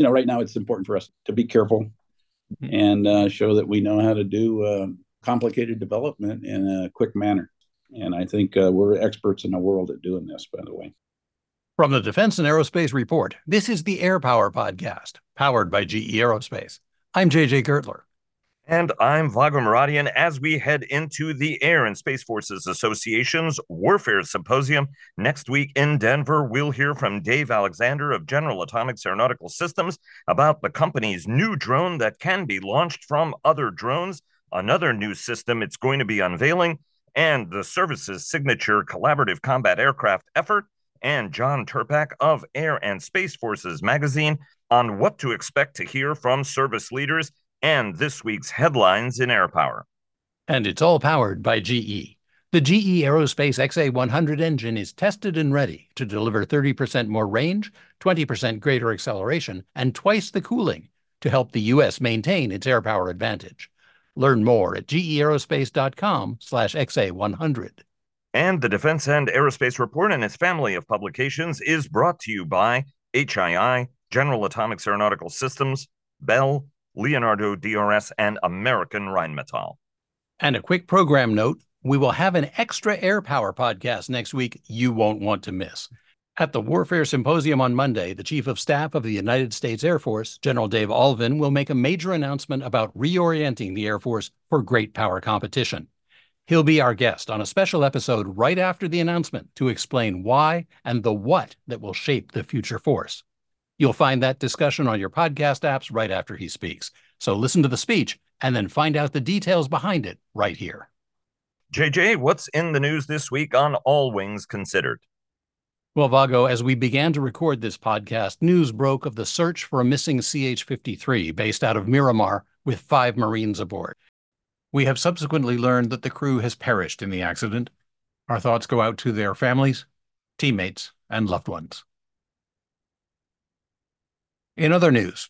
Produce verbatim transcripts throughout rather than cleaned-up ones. you know, right now it's important for us to be careful mm-hmm. and uh, show that we know how to do uh, complicated development in a quick manner. And I think uh, we're experts in the world at doing this, by the way. From the Defense and Aerospace Report, this is the Air Power Podcast, powered by G E Aerospace. I'm J J Gertler. And I'm Vago Maradian, as we head into the Air and Space Forces Association's Warfare Symposium. Next week in Denver, we'll hear from Dave Alexander of General Atomics Aeronautical Systems about the company's new drone that can be launched from other drones, another new system it's going to be unveiling, and the service's signature collaborative combat aircraft effort, and John Tirpak of Air and Space Forces Magazine on what to expect to hear from service leaders and this week's headlines in Air Power. And it's all powered by G E. The G E Aerospace X A one hundred engine is tested and ready to deliver thirty percent more range, twenty percent greater acceleration, and twice the cooling to help the U S maintain its air power advantage. Learn more at G E aerospace dot com slash X A one hundred. And the Defense and Aerospace Report and its family of publications is brought to you by H I I, General Atomics Aeronautical Systems, Bell, Leonardo D R S, and American Rheinmetall. And a quick program note, we will have an extra Air Power podcast next week you won't want to miss. At the Warfare Symposium on Monday, the Chief of Staff of the United States Air Force, General Dave Alvin, will make a major announcement about reorienting the Air Force for great power competition. He'll be our guest on a special episode right after the announcement to explain why and the what that will shape the future force. You'll find that discussion on your podcast apps right after he speaks. So listen to the speech and then find out the details behind it right here. J J, what's in the news this week on All Wings Considered? Well, Vago, as we began to record this podcast, news broke of the search for a missing C H fifty-three based out of Miramar with five Marines aboard. We have subsequently learned that the crew has perished in the accident. Our thoughts go out to their families, teammates, and loved ones. In other news,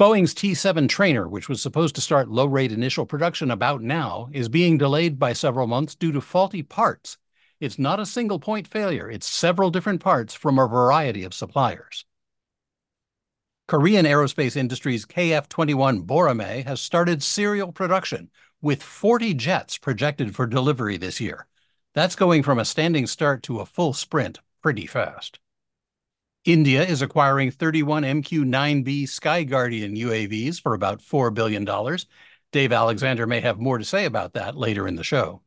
Boeing's T seven trainer, which was supposed to start low-rate initial production about now, is being delayed by several months due to faulty parts. It's not a single-point failure. It's several different parts from a variety of suppliers. Korean Aerospace Industries' K F twenty-one Borame has started serial production with forty jets projected for delivery this year. That's going from a standing start to a full sprint pretty fast. India is acquiring thirty-one M Q nine B Sky Guardian U A Vs for about four billion dollars. Dave Alexander may have more to say about that later in the show.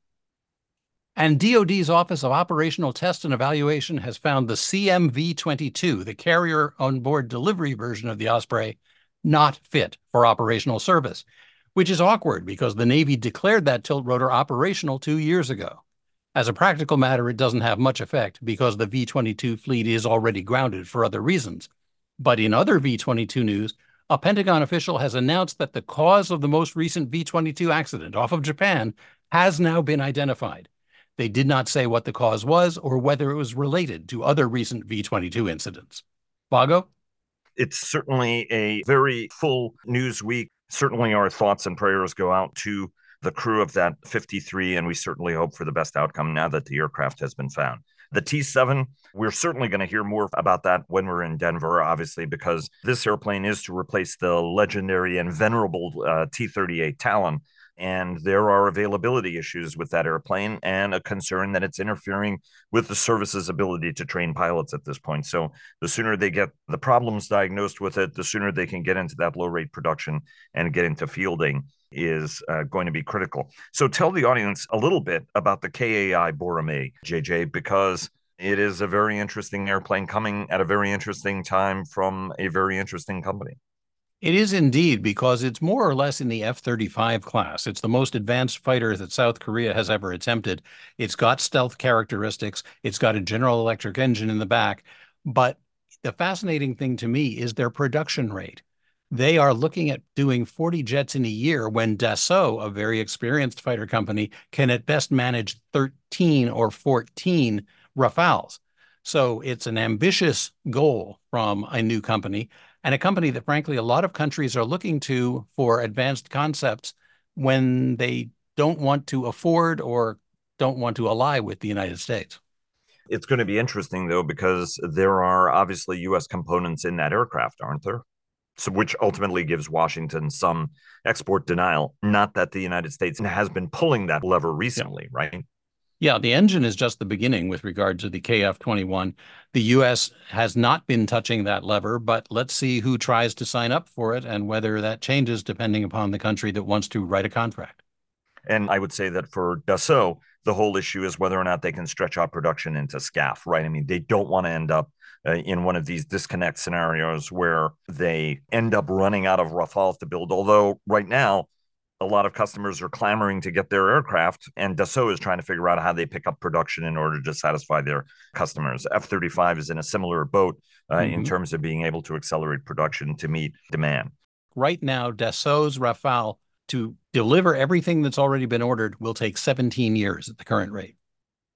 And D O D's Office of Operational Test and Evaluation has found the C M V twenty-two, the carrier onboard delivery version of the Osprey, not fit for operational service, which is awkward because the Navy declared that tiltrotor operational two years ago. As a practical matter, it doesn't have much effect because the V twenty-two fleet is already grounded for other reasons. But in other V twenty-two news, a Pentagon official has announced that the cause of the most recent V twenty-two accident off of Japan has now been identified. They did not say what the cause was or whether it was related to other recent V twenty-two incidents. Vago? It's certainly a very full news week. Certainly our thoughts and prayers go out to the crew of that fifty-three, and we certainly hope for the best outcome now that the aircraft has been found. The T seven, we're certainly going to hear more about that when we're in Denver, obviously, because this airplane is to replace the legendary and venerable uh, T thirty-eight Talon, and there are availability issues with that airplane and a concern that it's interfering with the service's ability to train pilots at this point. So the sooner they get the problems diagnosed with it, the sooner they can get into that low-rate production and get into fielding is uh, going to be critical. So tell the audience a little bit about the K A I Borame, J J, because it is a very interesting airplane coming at a very interesting time from a very interesting company. It is indeed, because it's more or less in the F thirty-five class. It's the most advanced fighter that South Korea has ever attempted. It's got stealth characteristics. It's got a General Electric engine in the back. But the fascinating thing to me is their production rate. They are looking at doing forty jets in a year when Dassault, a very experienced fighter company, can at best manage thirteen or fourteen Rafales. So it's an ambitious goal from a new company, and a company that, frankly, a lot of countries are looking to for advanced concepts when they don't want to afford or don't want to ally with the United States. It's going to be interesting, though, because there are obviously U S components in that aircraft, aren't there? So, which ultimately gives Washington some export denial. Not that the United States has been pulling that lever recently, yeah. right? Yeah, the engine is just the beginning with regard to the K F twenty-one. The U S has not been touching that lever, but let's see who tries to sign up for it and whether that changes depending upon the country that wants to write a contract. And I would say that for Dassault, the whole issue is whether or not they can stretch out production into SCAF, right? I mean, they don't want to end up uh, in one of these disconnect scenarios where they end up running out of Rafale to build, although right now, a lot of customers are clamoring to get their aircraft, and Dassault is trying to figure out how they pick up production in order to satisfy their customers. F thirty-five is in a similar boat uh, mm-hmm. in terms of being able to accelerate production to meet demand. Right now, Dassault's Rafale, to deliver everything that's already been ordered, will take seventeen years at the current rate.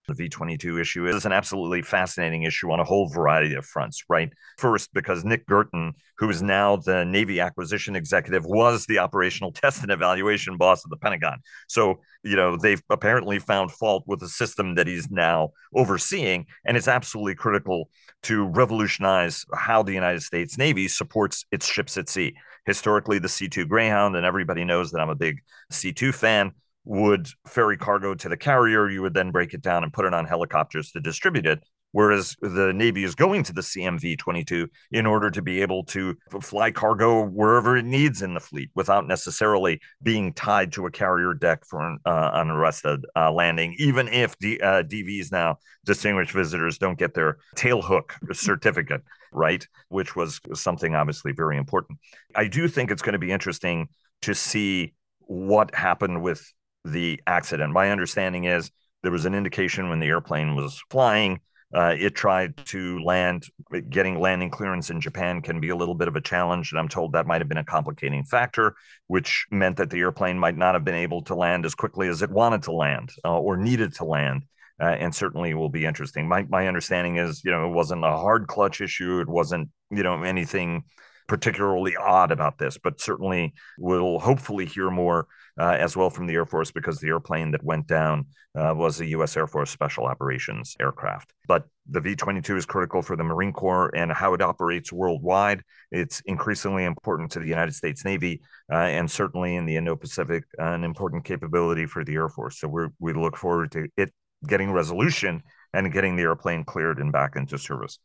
The V twenty-two issue is an absolutely fascinating issue on a whole variety of fronts, right? First, because Nick Girton, who is now the Navy acquisition executive, was the operational test and evaluation boss of the Pentagon. So, you know, they've apparently found fault with the system that he's now overseeing, and it's absolutely critical to revolutionize how the United States Navy supports its ships at sea. Historically, the C two Greyhound, and everybody knows that I'm a big C two fan, would ferry cargo to the carrier. You would then break it down and put it on helicopters to distribute it, whereas the Navy is going to the C M V twenty-two in order to be able to fly cargo wherever it needs in the fleet without necessarily being tied to a carrier deck for an uh, unarrested uh, landing, even if the uh, D Vs now, distinguished visitors, don't get their tailhook certificate, right, which was something obviously very important. I do think it's going to be interesting to see what happened with the accident. My understanding is there was an indication when the airplane was flying, uh, it tried to land. Getting landing clearance in Japan can be a little bit of a challenge, and I'm told that might have been a complicating factor, which meant that the airplane might not have been able to land as quickly as it wanted to land uh, or needed to land, uh, and certainly will be interesting. My my understanding is, you know, it wasn't a hard clutch issue. It wasn't, you know, anything particularly odd about this, but certainly we'll hopefully hear more uh, as well from the Air Force, because the airplane that went down uh, was a U S Air Force Special Operations aircraft. But the V twenty-two is critical for the Marine Corps and how it operates worldwide. It's increasingly important to the United States Navy uh, and certainly in the Indo-Pacific, uh, an important capability for the Air Force. So we're, we look forward to it getting resolution and getting the airplane cleared and back into service.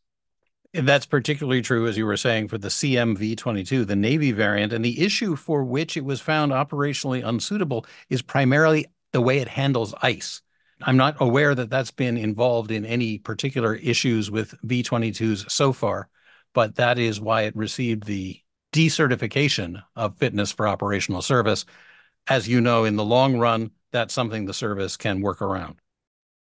That's particularly true, as you were saying, for the C M V twenty-two, the Navy variant. And the issue for which it was found operationally unsuitable is primarily the way it handles ice. I'm not aware that that's been involved in any particular issues with V twenty-twos so far, but that is why it received the decertification of fitness for operational service. As you know, in the long run, that's something the service can work around.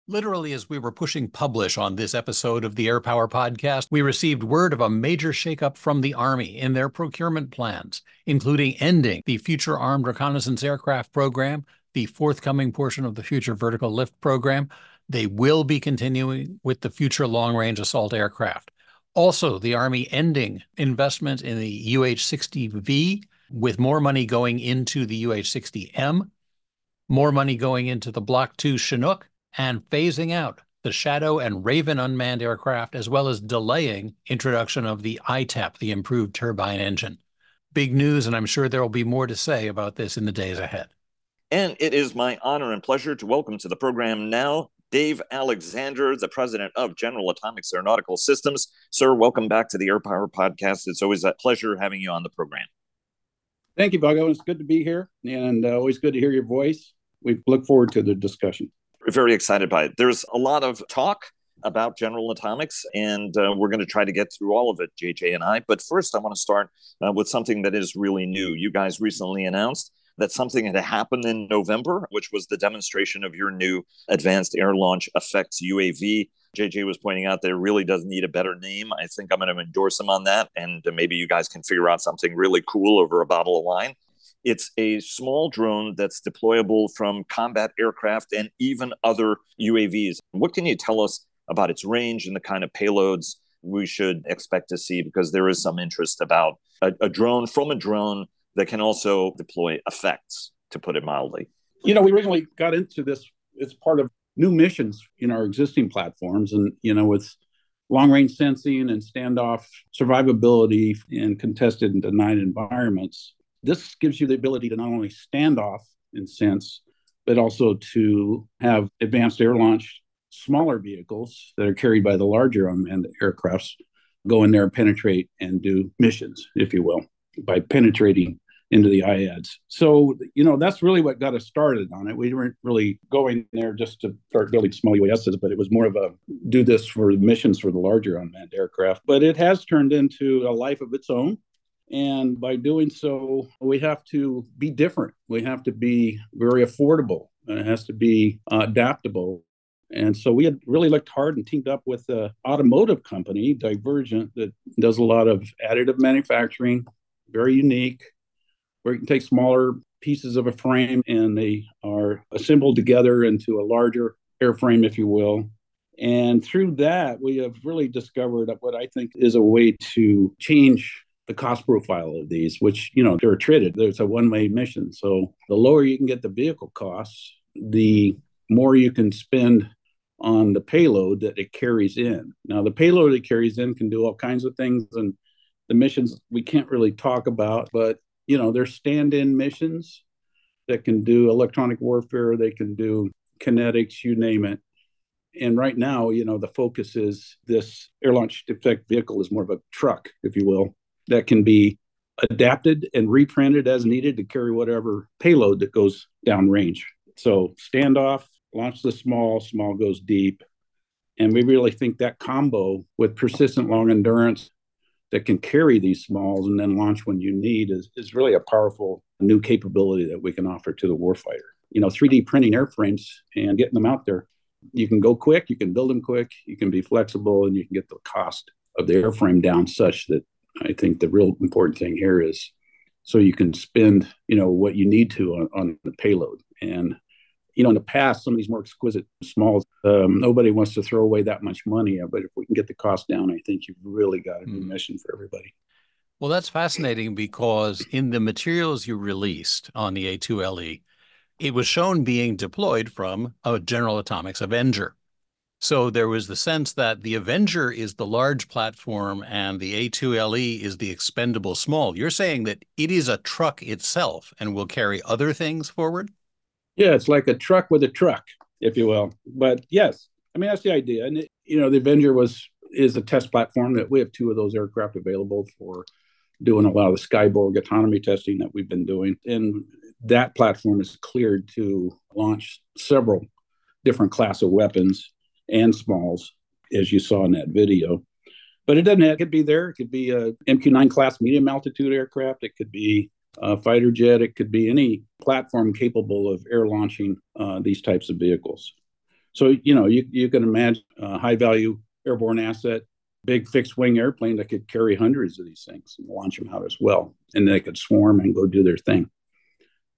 Literally, as we were pushing publish on this episode of the Air Power Podcast, we received word of a major shakeup from the Army in their procurement plans, including ending the Future Armed Reconnaissance Aircraft Program, the forthcoming portion of the Future Vertical Lift Program. They will be continuing with the Future Long-Range Assault Aircraft. Also, the Army ending investment in the U H sixty V, with more money going into the U H sixty M, more money going into the Block two Chinook, and phasing out the Shadow and Raven unmanned aircraft, as well as delaying introduction of the I T A P, the improved turbine engine. Big news, and I'm sure there will be more to say about this in the days ahead. And it is my honor and pleasure to welcome to the program now Dave Alexander, the president of General Atomics Aeronautical Systems. Sir, welcome back to the Air Power Podcast. It's always a pleasure having you on the program. Thank you, Vago. It's good to be here, and uh, always good to hear your voice. We look forward to the discussion. Very excited by it. There's a lot of talk about General Atomics, and uh, we're going to try to get through all of it, J J and I. But first, I want to start uh, with something that is really new. You guys recently announced that something had happened in November, which was the demonstration of your new Advanced Air Launch Effects U A V. J J was pointing out that it really does need a better name. I think I'm going to endorse him on that, and maybe you guys can figure out something really cool over a bottle of wine. It's a small drone that's deployable from combat aircraft and even other U A Vs. What can you tell us about its range and the kind of payloads we should expect to see? Because there is some interest about a, a drone from a drone that can also deploy effects, to put it mildly. You know, we originally got into this. It's part of new missions in our existing platforms. And, you know, with long-range sensing and standoff survivability in contested and denied environments, this gives you the ability to not only stand off and sense, but also to have advanced air-launched smaller vehicles that are carried by the larger unmanned aircrafts go in there and penetrate and do missions, if you will, by penetrating into the I A Ds. So, you know, that's really what got us started on it. We weren't really going there just to start building small U A Ss, but it was more of a do this for missions for the larger unmanned aircraft. But it has turned into a life of its own. And by doing so, we have to be different. We have to be very affordable. It has to be uh, adaptable. And so we had really looked hard and teamed up with an automotive company, Divergent, that does a lot of additive manufacturing, very unique, where you can take smaller pieces of a frame and they are assembled together into a larger airframe, if you will. And through that, we have really discovered what I think is a way to change the cost profile of these, which, you know, they're attrited. There's a one-way mission. So the lower you can get the vehicle costs, the more you can spend on the payload that it carries in. Now, the payload it carries in can do all kinds of things, and the missions we can't really talk about, but you know, there's stand-in missions that can do electronic warfare, they can do kinetics, you name it. And right now, you know, the focus is this air-launched effect vehicle is more of a truck, if you will, that can be adapted and reprinted as needed to carry whatever payload that goes downrange. So standoff, launch the small, small goes deep. And we really think that combo with persistent long endurance that can carry these smalls and then launch when you need is, is really a powerful new capability that we can offer to the warfighter. You know, three D printing airframes and getting them out there, you can go quick, you can build them quick, you can be flexible, and you can get the cost of the airframe down such that I think the real important thing here is so you can spend, you know, what you need to on, on the payload. And, you know, in the past, some of these more exquisite smalls, um, nobody wants to throw away that much money. But if we can get the cost down, I think you've really got a new mm. mission for everybody. Well, that's fascinating because in the materials you released on the A two L E, it was shown being deployed from a General Atomics Avenger. So there was the sense that the Avenger is the large platform and the A two L E is the expendable small. You're saying that it is a truck itself and will carry other things forward? Yeah, it's like a truck with a truck, if you will. But yes, I mean, that's the idea. And, it, you know, the Avenger was is a test platform that we have two of those aircraft available for doing a lot of the Skyborg autonomy testing that we've been doing. And that platform is cleared to launch several different class of weapons and smalls, as you saw in that video. But it doesn't have, it could be there. It could be a M Q nine class medium altitude aircraft. It could be a fighter jet. It could be any platform capable of air launching uh, these types of vehicles. So, you know, you, you can imagine a high value airborne asset, big fixed wing airplane that could carry hundreds of these things and launch them out as well. And they could swarm and go do their thing.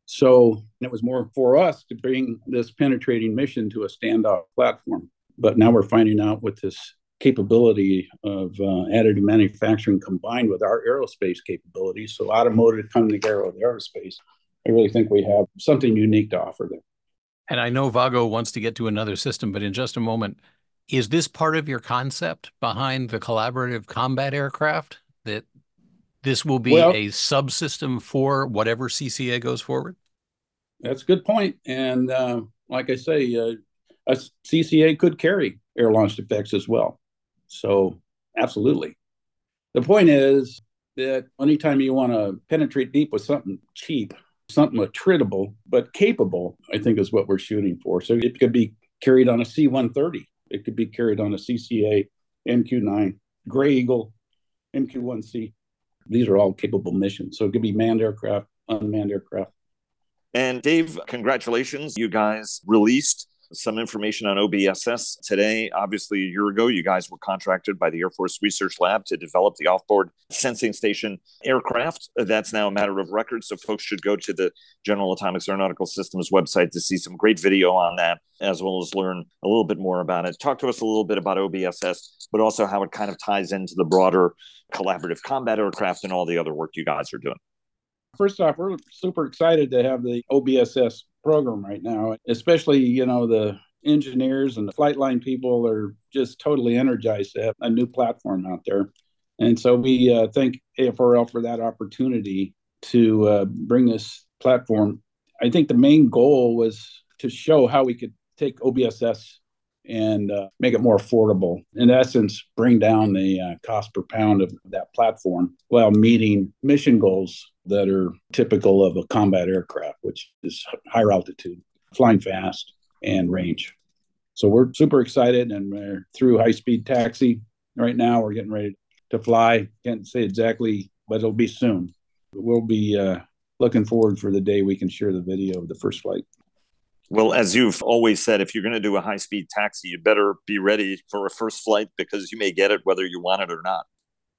So it was more for us to bring this penetrating mission to a standoff platform. But now we're finding out with this capability of uh, additive manufacturing combined with our aerospace capabilities, so automotive coming together with aerospace, I really think we have something unique to offer them. And I know Vago wants to get to another system, but in just a moment, is this part of your concept behind the collaborative combat aircraft, that this will be well, a subsystem for whatever C C A goes forward? That's a good point. And uh, like I say, uh, a C C A could carry air-launched effects as well. So absolutely. The point is that anytime you want to penetrate deep with something cheap, something attritable, but capable, I think is what we're shooting for. So it could be carried on a C one thirty. It could be carried on a C C A, M Q nine, Gray Eagle, M Q one C. These are all capable missions. So it could be manned aircraft, unmanned aircraft. And Dave, congratulations. You guys released some information on O B S S today. Obviously, a year ago, you guys were contracted by the Air Force Research Lab to develop the offboard sensing station aircraft. That's now a matter of record, so folks should go to the General Atomics Aeronautical Systems website to see some great video on that, as well as learn a little bit more about it. Talk to us a little bit about O B S S, but also how it kind of ties into the broader collaborative combat aircraft and all the other work you guys are doing. First off, we're super excited to have the O B S S program right now, especially, you know, the engineers and the flight line people are just totally energized to have a new platform out there. And so we uh, thank A F R L for that opportunity to uh, bring this platform. I think the main goal was to show how we could take O B S S and uh, make it more affordable. In essence, bring down the uh, cost per pound of that platform while meeting mission goals that are typical of a combat aircraft, which is higher altitude, flying fast, and range. So we're super excited, and we're through high-speed taxi right now. We're getting ready to fly. Can't say exactly, but it'll be soon. We'll be uh, looking forward for the day we can share the video of the first flight. Well, as you've always said, if you're going to do a high-speed taxi, you better be ready for a first flight because you may get it whether you want it or not.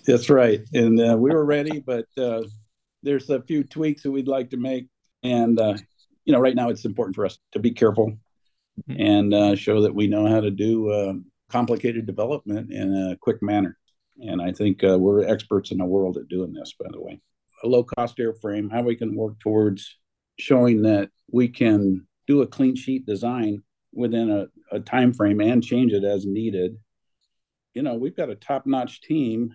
That's right. And uh, we were ready, but uh, there's a few tweaks that we'd like to make. And, uh, you know, right now it's important for us to be careful mm-hmm. and uh, show that we know how to do uh, complicated development in a quick manner. And I think uh, we're experts in the world at doing this, by the way. A low-cost airframe, how we can work towards showing that we can do a clean sheet design within a, a time frame and change it as needed. You know, we've got a top-notch team,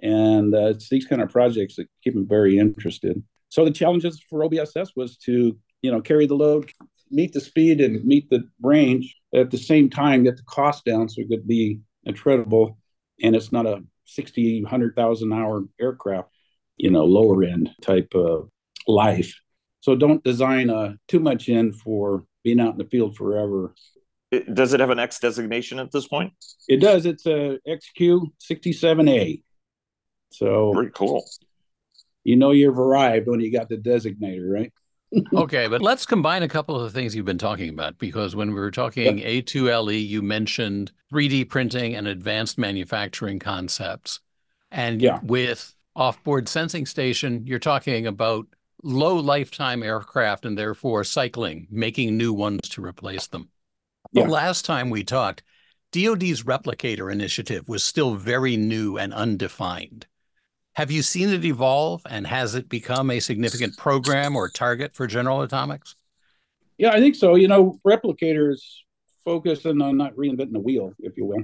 and uh, it's these kind of projects that keep them very interested. So the challenges for O B S S was to, you know, carry the load, meet the speed and meet the range, at the same time get the cost down so it could be incredible. And it's not a sixty, one hundred thousand hour aircraft, you know, lower end type of life. So don't design uh, too much in for being out in the field forever. It, does it have an X designation at this point? It does. It's a X Q sixty-seven A. So very cool. You know you've arrived when you got the designator, right? Okay, but let's combine a couple of the things you've been talking about, because when we were talking yeah. A two L E, you mentioned three D printing and advanced manufacturing concepts. And yeah. with Off-Board Sensing Station, you're talking about low lifetime aircraft and therefore cycling, making new ones to replace them. Yeah. The last time we talked, D O D's Replicator initiative was still very new and undefined. Have you seen it evolve, and has it become a significant program or target for General Atomics? Yeah, I think so. You know, Replicator is focusing on not reinventing the wheel, if you will,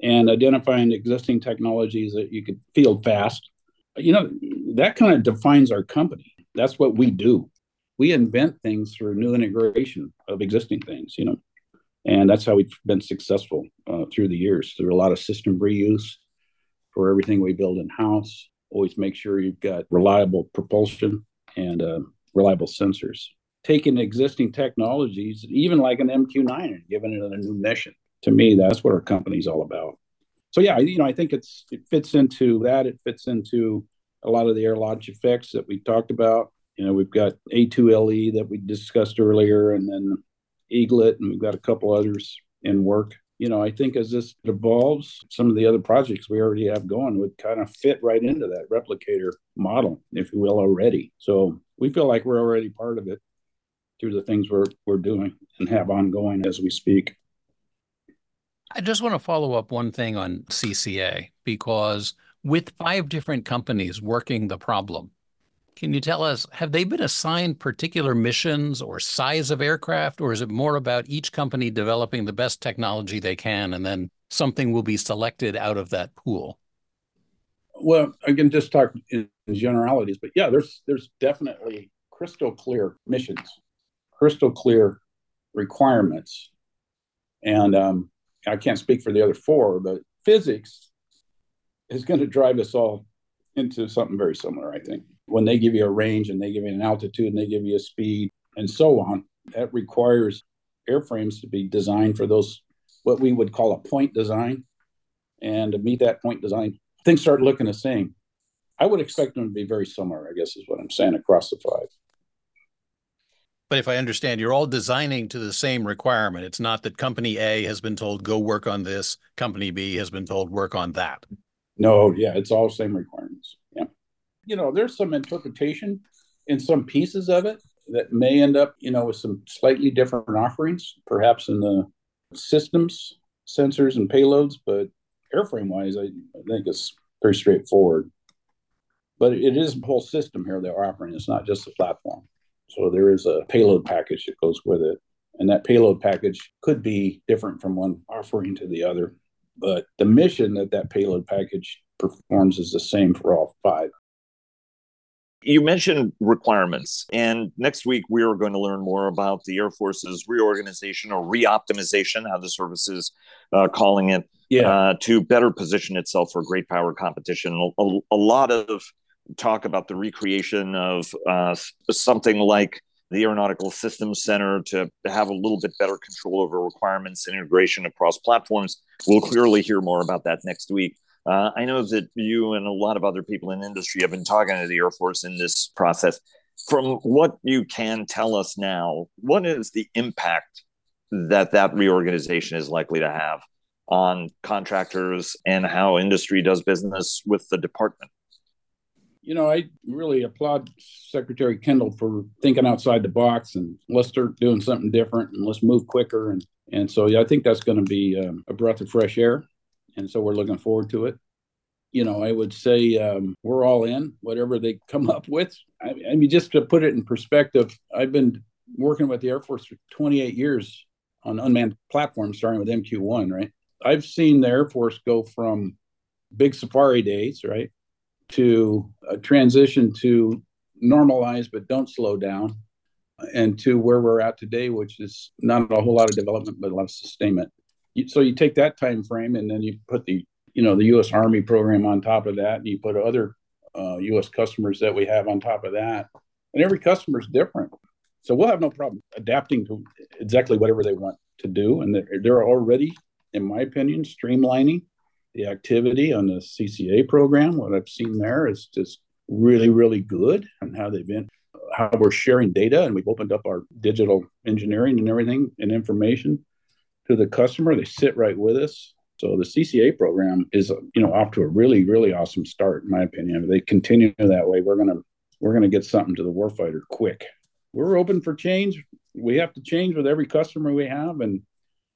and identifying existing technologies that you could field fast. You know, that kind of defines our company. That's what we do. We invent things through new integration of existing things, you know, and that's how we've been successful uh, through the years, through a lot of system reuse for everything we build in-house. Always make sure you've got reliable propulsion and uh, reliable sensors. Taking existing technologies, even like an M Q nine, and giving it a new mission. To me, that's what our company's all about. So yeah, you know, I think it's it fits into that. It fits into a lot of the air launch effects that we talked about. You know, we've got A two L E that we discussed earlier, and then Eaglet, and we've got a couple others in work. You know, I think as this evolves, some of the other projects we already have going would kind of fit right into that Replicator model, if you will, already. So we feel like we're already part of it through the things we're we're doing and have ongoing as we speak. I just want to follow up one thing on C C A, because with five different companies working the problem, can you tell us, have they been assigned particular missions or size of aircraft, or is it more about each company developing the best technology they can, and then something will be selected out of that pool? Well, I can just talk in generalities, but yeah, there's there's definitely crystal clear missions, crystal clear requirements. And um, I can't speak for the other four, but physics is going to drive us all into something very similar, I think. When they give you a range and they give you an altitude and they give you a speed and so on, that requires airframes to be designed for those, what we would call a point design. And to meet that point design, things start looking the same. I would expect them to be very similar, I guess is what I'm saying, across the five. But if I understand, you're all designing to the same requirement. It's not that company A has been told, go work on this. Company B has been told, work on that. No, yeah, it's all same requirements. Yeah. You know, there's some interpretation in some pieces of it that may end up, you know, with some slightly different offerings, perhaps in the systems, sensors, and payloads, but airframe-wise, I, I think it's pretty straightforward. But it is a whole system here they're offering. It's not just the platform. So there is a payload package that goes with it. And that payload package could be different from one offering to the other. But the mission that that payload package performs is the same for all five. You mentioned requirements, and next week we are going to learn more about the Air Force's reorganization or reoptimization, how the service is uh, calling it, yeah. uh, to better position itself for great power competition. A, a lot of talk about the recreation of uh, something like the Aeronautical Systems Center to have a little bit better control over requirements and integration across platforms. We'll clearly hear more about that next week. Uh, I know that you and a lot of other people in industry have been talking to the Air Force in this process. From what you can tell us now, what is the impact that that reorganization is likely to have on contractors and how industry does business with the department? You know, I really applaud Secretary Kendall for thinking outside the box and let's start doing something different and let's move quicker. And, and so yeah, I think that's going to be um, a breath of fresh air. And so we're looking forward to it. You know, I would say um, we're all in, whatever they come up with. I, I mean, just to put it in perspective, I've been working with the Air Force for twenty-eight years on unmanned platforms, starting with M Q one, right? I've seen the Air Force go from big safari days, right, to a transition to normalize but don't slow down, and to where we're at today, which is not a whole lot of development, but a lot of sustainment. So you take that time frame and then you put the, you know, the U S Army program on top of that, and you put other uh, U S customers that we have on top of that. And every customer is different. So we'll have no problem adapting to exactly whatever they want to do. And they're, they're already, in my opinion, streamlining the activity on the C C A program. What I've seen there is just really, really good on how they've been, how we're sharing data. And we've opened up our digital engineering and everything and information to the customer. They sit right with us. So the C C A program is, you know, off to a really, really awesome start, in my opinion. If they continue that way, we're gonna we're gonna get something to the warfighter quick. We're open for change. We have to change with every customer we have, and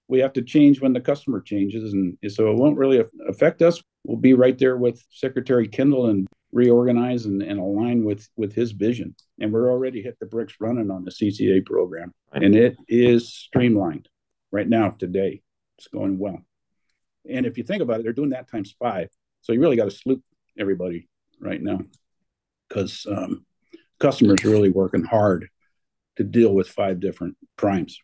we have to change when the customer changes. And so it won't really affect us. We'll be right there with Secretary Kendall and reorganize and, and align with with his vision. And we're already hit the bricks running on the C C A program, and it is streamlined. Right now, today, it's going well. And if you think about it, they're doing that times five. So you really got to salute everybody right now, because um, customers are really working hard to deal with five different primes.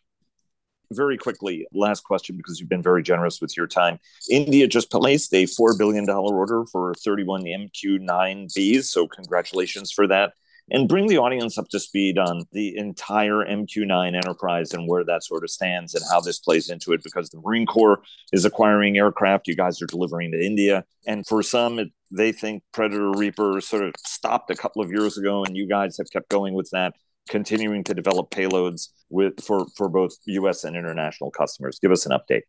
Very quickly, last question, because you've been very generous with your time. India just placed a four billion dollars order for thirty-one M Q nine B's, so congratulations for that. And bring the audience up to speed on the entire M Q nine enterprise and where that sort of stands and how this plays into it, because the Marine Corps is acquiring aircraft. You guys are delivering to India. And for some, it, they think Predator Reaper sort of stopped a couple of years ago, and you guys have kept going with that, continuing to develop payloads with for, for both U S and international customers. Give us an update.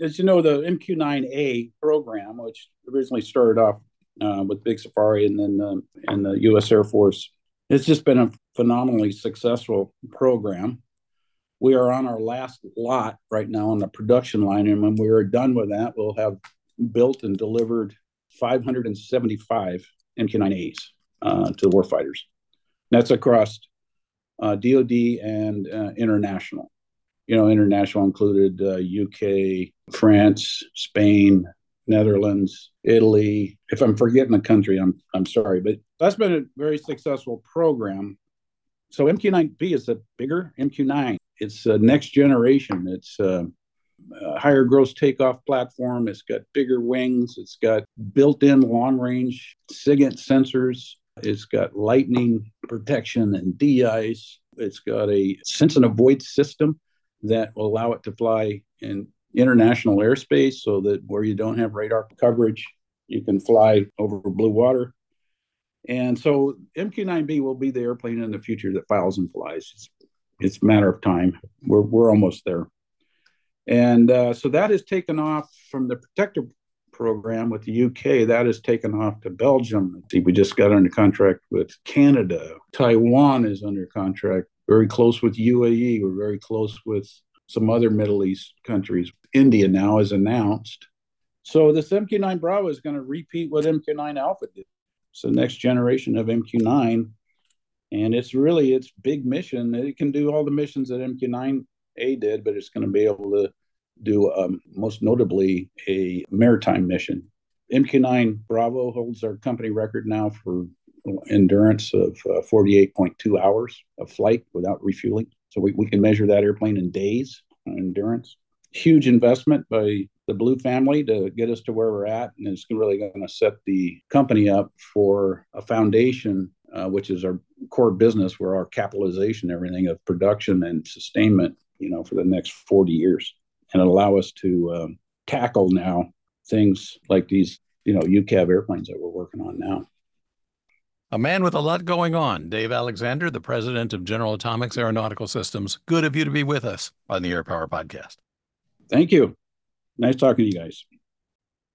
As you know, the M Q nine A program, which originally started off Uh, with Big Safari and then um, and the U S Air Force. It's just been a phenomenally successful program. We are on our last lot right now on the production line, and when we are done with that, we'll have built and delivered five hundred seventy-five M Q nine A's uh, to the warfighters. That's across uh, D O D and uh, international. You know, international included uh, U K, France, Spain, Netherlands, Italy. If I'm forgetting a country, I'm I'm sorry, but that's been a very successful program. So M Q nine B is a bigger M Q nine. It's a next generation. It's a, a higher gross takeoff platform. It's got bigger wings. It's got built-in long-range SIGINT sensors. It's got lightning protection and de-ice. It's got a sense and avoid system that will allow it to fly in international airspace, so that where you don't have radar coverage, you can fly over blue water. And so M Q nine B will be the airplane in the future that files and flies. It's, it's a matter of time. We're we're almost there. And uh, so that has taken off from the Protector program with the U K. That has taken off to Belgium. See, we just got under contract with Canada. Taiwan is under contract. Very close with U A E. We're very close with some other Middle East countries. India now is announced. So this M Q nine Bravo is going to repeat what M Q nine Alpha did. So next generation of M Q nine And it's really its big mission. It can do all the missions that M Q nine A did, but it's going to be able to do um, most notably a maritime mission. M Q nine Bravo holds our company record now for endurance of uh, forty-eight point two hours of flight without refueling. So we, we can measure that airplane in days on endurance. Huge investment by the Blue family to get us to where we're at. And it's really going to set the company up for a foundation, uh, which is our core business, where our capitalization, everything of production and sustainment, you know, for the next forty years. And it'll allow us to um, tackle now things like these, you know, U C A V airplanes that we're working on now. A man with a lot going on, Dave Alexander, the president of General Atomics Aeronautical Systems. Good of you to be with us on the Air Power Podcast. Thank you. Nice talking to you guys.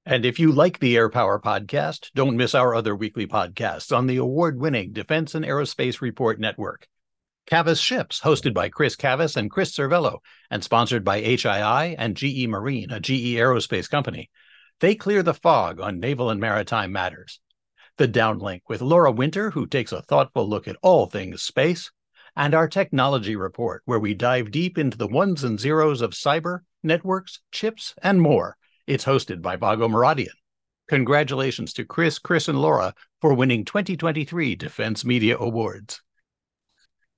And if you like the Air Power Podcast, don't miss our other weekly podcasts on the award-winning Defense and Aerospace Report Network. Cavas Ships, hosted by Chris Cavas and Chris Cervello, and sponsored by H I I and G E Marine, a G E Aerospace company. They clear the fog on naval and maritime matters. The Downlink with Laura Winter, who takes a thoughtful look at all things space, and our Technology Report, where we dive deep into the ones and zeros of cyber, networks, chips, and more. It's hosted by Vago Maradian. Congratulations to Chris, Chris, and Laura for winning twenty twenty-three Defense Media Awards.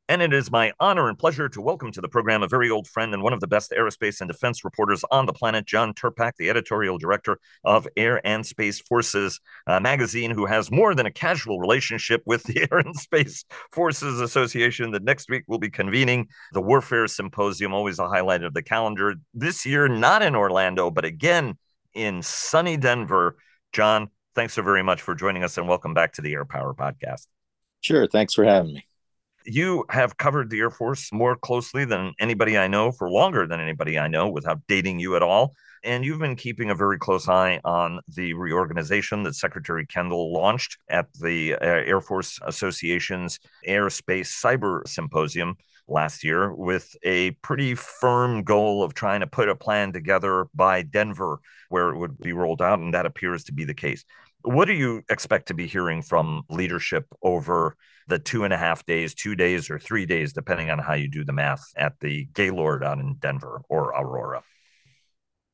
And it is my honor and pleasure to welcome to the program a very old friend and one of the best aerospace and defense reporters on the planet, John Tirpak, the editorial director of Air and Space Forces uh, Magazine, who has more than a casual relationship with the Air and Space Forces Association. That next week will be convening the Warfare Symposium, always a highlight of the calendar. This year, not in Orlando, but again in sunny Denver. John, thanks so very much for joining us, and welcome back to the Air Power Podcast. Sure. Thanks for having me. You have covered the Air Force more closely than anybody I know, for longer than anybody I know, without dating you at all. And you've been keeping a very close eye on the reorganization that Secretary Kendall launched at the Air Force Association's Airspace Cyber Symposium last year, with a pretty firm goal of trying to put a plan together by Denver where it would be rolled out. And that appears to be the case. What do you expect to be hearing from leadership over the two and a half days, two days or three days, depending on how you do the math at the Gaylord out in Denver or Aurora?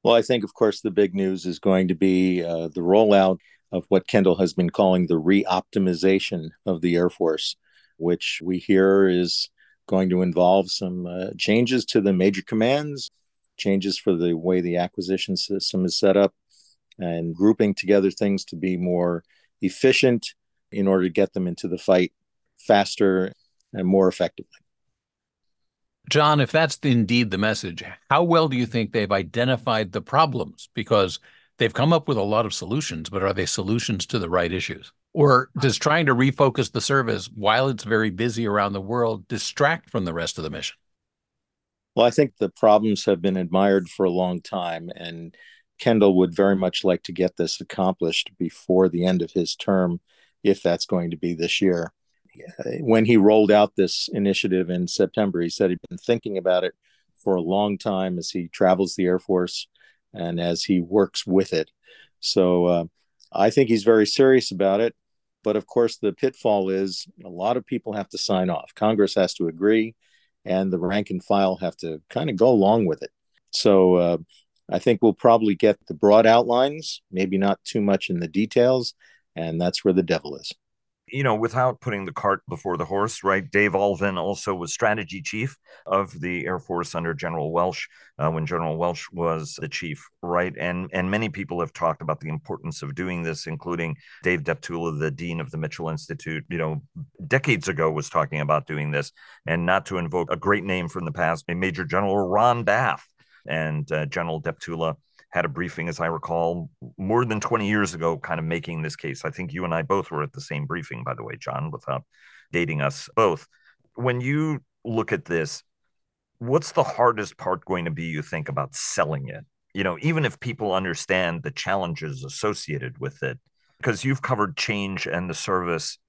Well, I think, of course, the big news is going to be uh, the rollout of what Kendall has been calling the reoptimization of the Air Force, which we hear is going to involve some uh, changes to the major commands, changes for the way the acquisition system is set up, and grouping together things to be more efficient in order to get them into the fight faster and more effectively. John, if that's indeed the message, how well do you think they've identified the problems? Because they've come up with a lot of solutions, but are they solutions to the right issues? Or does trying to refocus the service while it's very busy around the world distract from the rest of the mission? Well, I think the problems have been admired for a long time, and Kendall would very much like to get this accomplished before the end of his term, if that's going to be this year. When he rolled out this initiative in September, he said he'd been thinking about it for a long time as he travels the Air Force and as he works with it. So uh, I think he's very serious about it. But of course, the pitfall is a lot of people have to sign off. Congress has to agree, and the rank and file have to kind of go along with it. So uh, I think we'll probably get the broad outlines, maybe not too much in the details, and that's where the devil is. You know, without putting the cart before the horse, right? Dave Alvin also was strategy chief of the Air Force under General Welsh uh, when General Welsh was the chief, right? And and many people have talked about the importance of doing this, including Dave Deptula, the dean of the Mitchell Institute, you know, decades ago was talking about doing this. And not to invoke a great name from the past, Major General Ron Bath and uh, General Deptula had a briefing, as I recall, more than twenty years ago, kind of making this case. I think you and I both were at the same briefing, by the way, John, without dating us both. When you look at this, what's the hardest part going to be, you think, about selling it? You know, even if people understand the challenges associated with it, because you've covered change and the service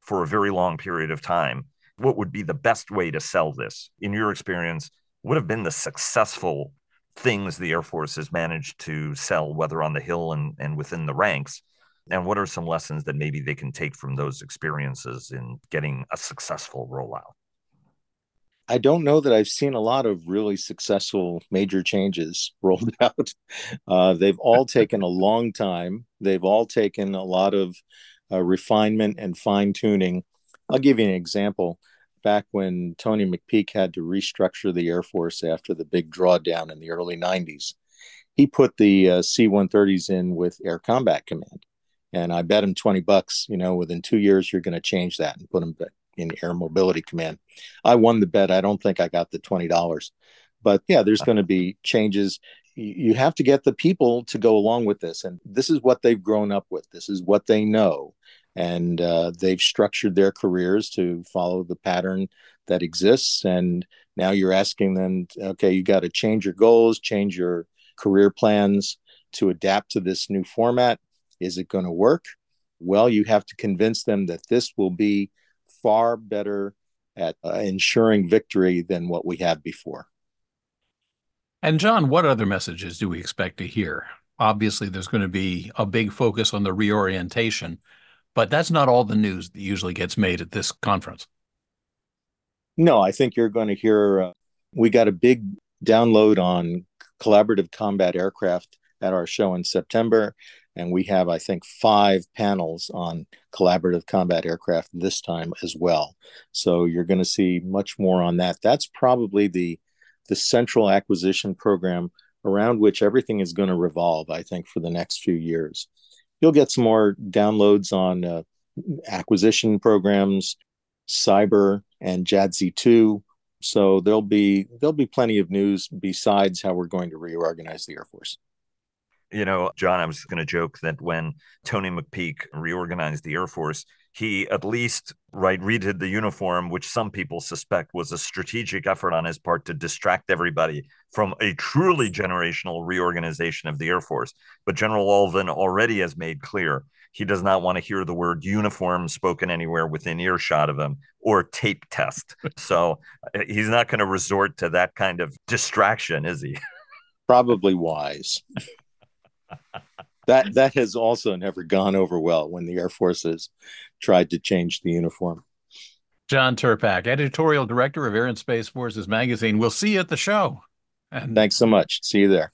for a very long period of time, what would be the best way to sell this? In your experience, what have been the successful things the Air Force has managed to sell, whether on the Hill and, and within the ranks, And what are some lessons that maybe they can take from those experiences in getting a successful rollout? I don't know that I've seen a lot of really successful major changes rolled out. Uh, they've all taken a long time. They've all taken a lot of uh, refinement and fine-tuning. I'll give you an example. Back when Tony McPeak had to restructure the Air Force after the big drawdown in the early nineties, he put the uh, C one thirties in with Air Combat Command. And I bet him twenty bucks, you know, within two years, you're going to change that and put them in Air Mobility Command. I won the bet. I don't think I got the twenty dollars. But yeah, there's going to be changes. You have to get the people to go along with this. And this is what they've grown up with. This is what they know. And uh, they've structured their careers to follow the pattern that exists. And now you're asking them, okay, you got to change your goals, change your career plans to adapt to this new format. Is it going to work? Well, you have to convince them that this will be far better at uh, ensuring victory than what we had before. And John, what other messages do we expect to hear? Obviously, there's going to be a big focus on the reorientation, but that's not all the news that usually gets made at this conference. No, I think you're going to hear, uh, we got a big download on collaborative combat aircraft at our show in September. And we have, I think, five panels on collaborative combat aircraft this time as well. So you're going to see much more on that. That's probably the, the central acquisition program around which everything is going to revolve, I think, for the next few years. You'll get some more downloads on uh, acquisition programs, cyber, and J A D C two. So there'll be there'll be plenty of news besides how we're going to reorganize the Air Force. You know, John, I was going to joke that when Tony McPeak reorganized the Air Force, he at least, right, redid the uniform, which some people suspect was a strategic effort on his part to distract everybody from a truly generational reorganization of the Air Force. But General Alvin already has made clear he does not want to hear the word uniform spoken anywhere within earshot of him or tape test. So he's not going to resort to that kind of distraction, is he? Probably wise. That that has also never gone over well when the Air Force has tried to change the uniform. John Tirpak, editorial director of Air and Space Forces Magazine. We'll see you at the show. And thanks so much. See you there.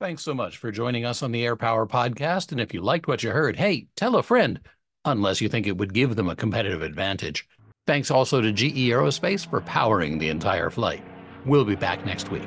Thanks so much for joining us on the Air Power Podcast. And if you liked what you heard, hey, tell a friend, unless you think it would give them a competitive advantage. Thanks also to G E Aerospace for powering the entire flight. We'll be back next week.